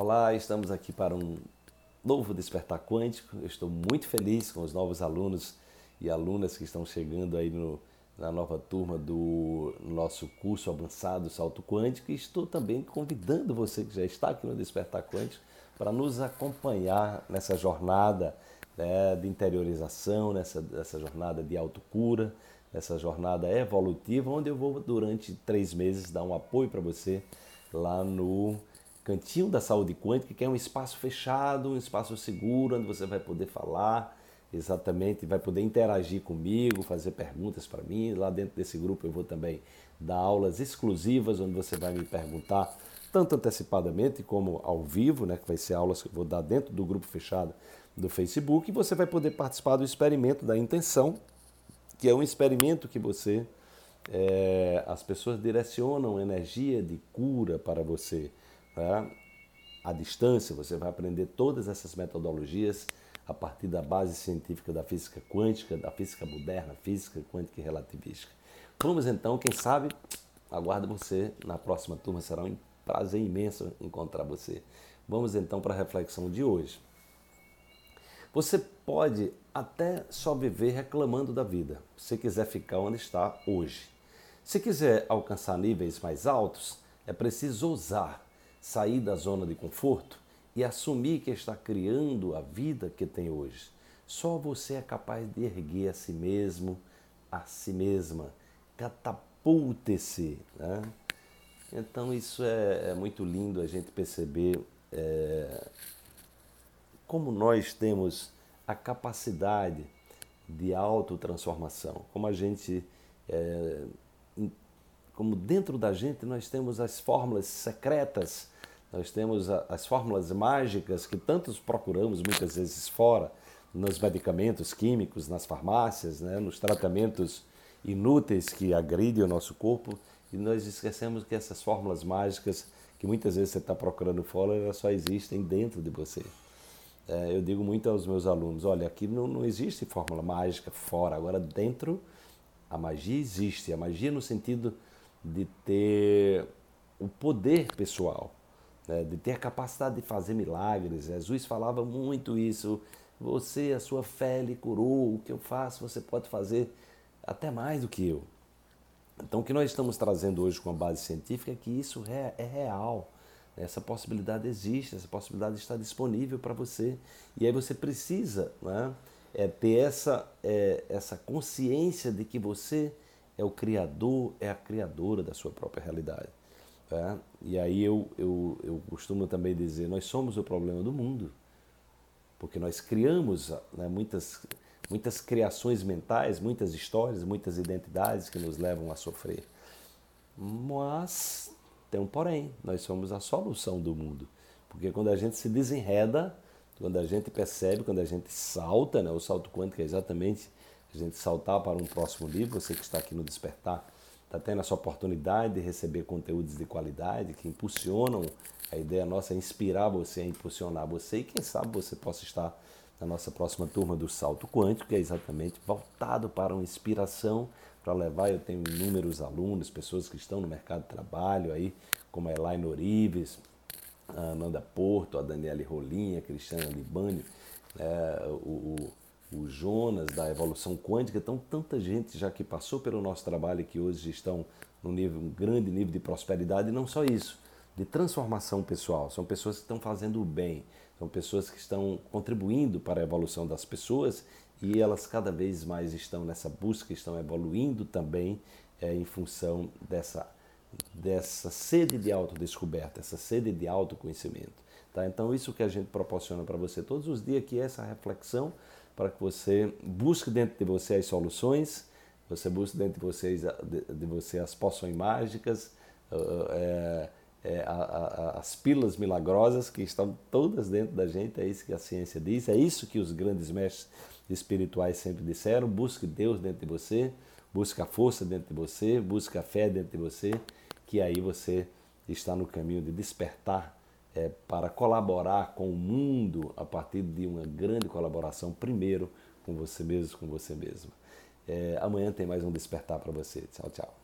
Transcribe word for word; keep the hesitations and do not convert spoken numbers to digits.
Olá, estamos aqui para um novo Despertar Quântico. Eu estou muito feliz com os novos alunos e alunas que estão chegando aí no, na nova turma do nosso curso avançado Salto Quântico. E estou também convidando você que já está aqui no Despertar Quântico para nos acompanhar nessa jornada, né, de interiorização, nessa, nessa jornada de autocura, nessa jornada evolutiva, onde eu vou durante três meses dar um apoio para você lá no Cantinho da Saúde Quântica, que é um espaço fechado, um espaço seguro, onde você vai poder falar exatamente, vai poder interagir comigo, fazer perguntas para mim. Lá dentro desse grupo eu vou também dar aulas exclusivas, onde você vai me perguntar tanto antecipadamente como ao vivo, né, que vai ser aulas que eu vou dar dentro do grupo fechado do Facebook. E você vai poder participar do experimento da intenção, que é um experimento que você, é, as pessoas direcionam energia de cura para você. À distância, você vai aprender todas essas metodologias a partir da base científica da física quântica, da física moderna, física quântica e relativística. Vamos então, quem sabe, aguardo você na próxima turma, será um prazer imenso encontrar você. Vamos então para a reflexão de hoje. Você pode até só viver reclamando da vida, se quiser ficar onde está hoje. Se quiser alcançar níveis mais altos, é preciso ousar, sair da zona de conforto e assumir que está criando a vida que tem hoje. Só você é capaz de erguer a si mesmo, a si mesma, catapulte-se, né? Então isso é, é muito lindo a gente perceber é, como nós temos a capacidade de autotransformação, como a gente... É, como dentro da gente nós temos as fórmulas secretas, nós temos as fórmulas mágicas que tantos procuramos muitas vezes fora, nos medicamentos químicos, nas farmácias, né, nos tratamentos inúteis que agridem o nosso corpo, e nós esquecemos que essas fórmulas mágicas que muitas vezes você está procurando fora, elas só existem dentro de você. É, eu digo muito aos meus alunos, olha, aqui não, não existe fórmula mágica fora, agora dentro a magia existe, a magia no sentido de ter o poder pessoal, né? De ter a capacidade de fazer milagres. Jesus falava muito isso. Você, a sua fé lhe curou, o que eu faço, você pode fazer até mais do que eu. Então, o que nós estamos trazendo hoje com a base científica é que isso é real. Essa possibilidade existe, essa possibilidade está disponível para você. E aí você precisa, né, é, ter essa, é, essa consciência de que você é o criador, é a criadora da sua própria realidade. É? E aí eu, eu, eu costumo também dizer, nós somos o problema do mundo, porque nós criamos, né, muitas, muitas criações mentais, muitas histórias, muitas identidades que nos levam a sofrer. Mas tem um porém, nós somos a solução do mundo, porque quando a gente se desenreda, quando a gente percebe, quando a gente salta, né, o salto quântico é exatamente... a gente saltar para um próximo nível. Você que está aqui no Despertar está tendo essa oportunidade de receber conteúdos de qualidade que impulsionam. A ideia nossa é inspirar você, é impulsionar você, e quem sabe você possa estar na nossa próxima turma do Salto Quântico, que é exatamente voltado para uma inspiração, para levar. Eu tenho inúmeros alunos, pessoas que estão no mercado de trabalho, aí, como a Elaine Orives, a Amanda Porto, a Daniele Rolinha, a Cristiane Libani, é, o... o o Jonas da evolução quântica. Então, tanta gente já que passou pelo nosso trabalho e que hoje estão num nível, um grande nível de prosperidade, e não só isso, de transformação pessoal. São pessoas que estão fazendo o bem, são pessoas que estão contribuindo para a evolução das pessoas, e elas cada vez mais estão nessa busca, estão evoluindo também é, em função dessa, dessa sede de autodescoberta, essa sede de autoconhecimento. Tá? Então, isso que a gente proporciona para você todos os dias, que é essa reflexão, para que você busque dentro de você as soluções, você busque dentro de você, de, de você as poções mágicas, uh, é, é, a, a, as pílulas milagrosas que estão todas dentro da gente. É isso que a ciência diz, é isso que os grandes mestres espirituais sempre disseram. Busque Deus dentro de você, busque a força dentro de você, busque a fé dentro de você, que aí você está no caminho de despertar. É, para colaborar com o mundo a partir de uma grande colaboração, primeiro com você mesmo, com você mesma. É, amanhã tem mais um Despertar para você. Tchau, tchau.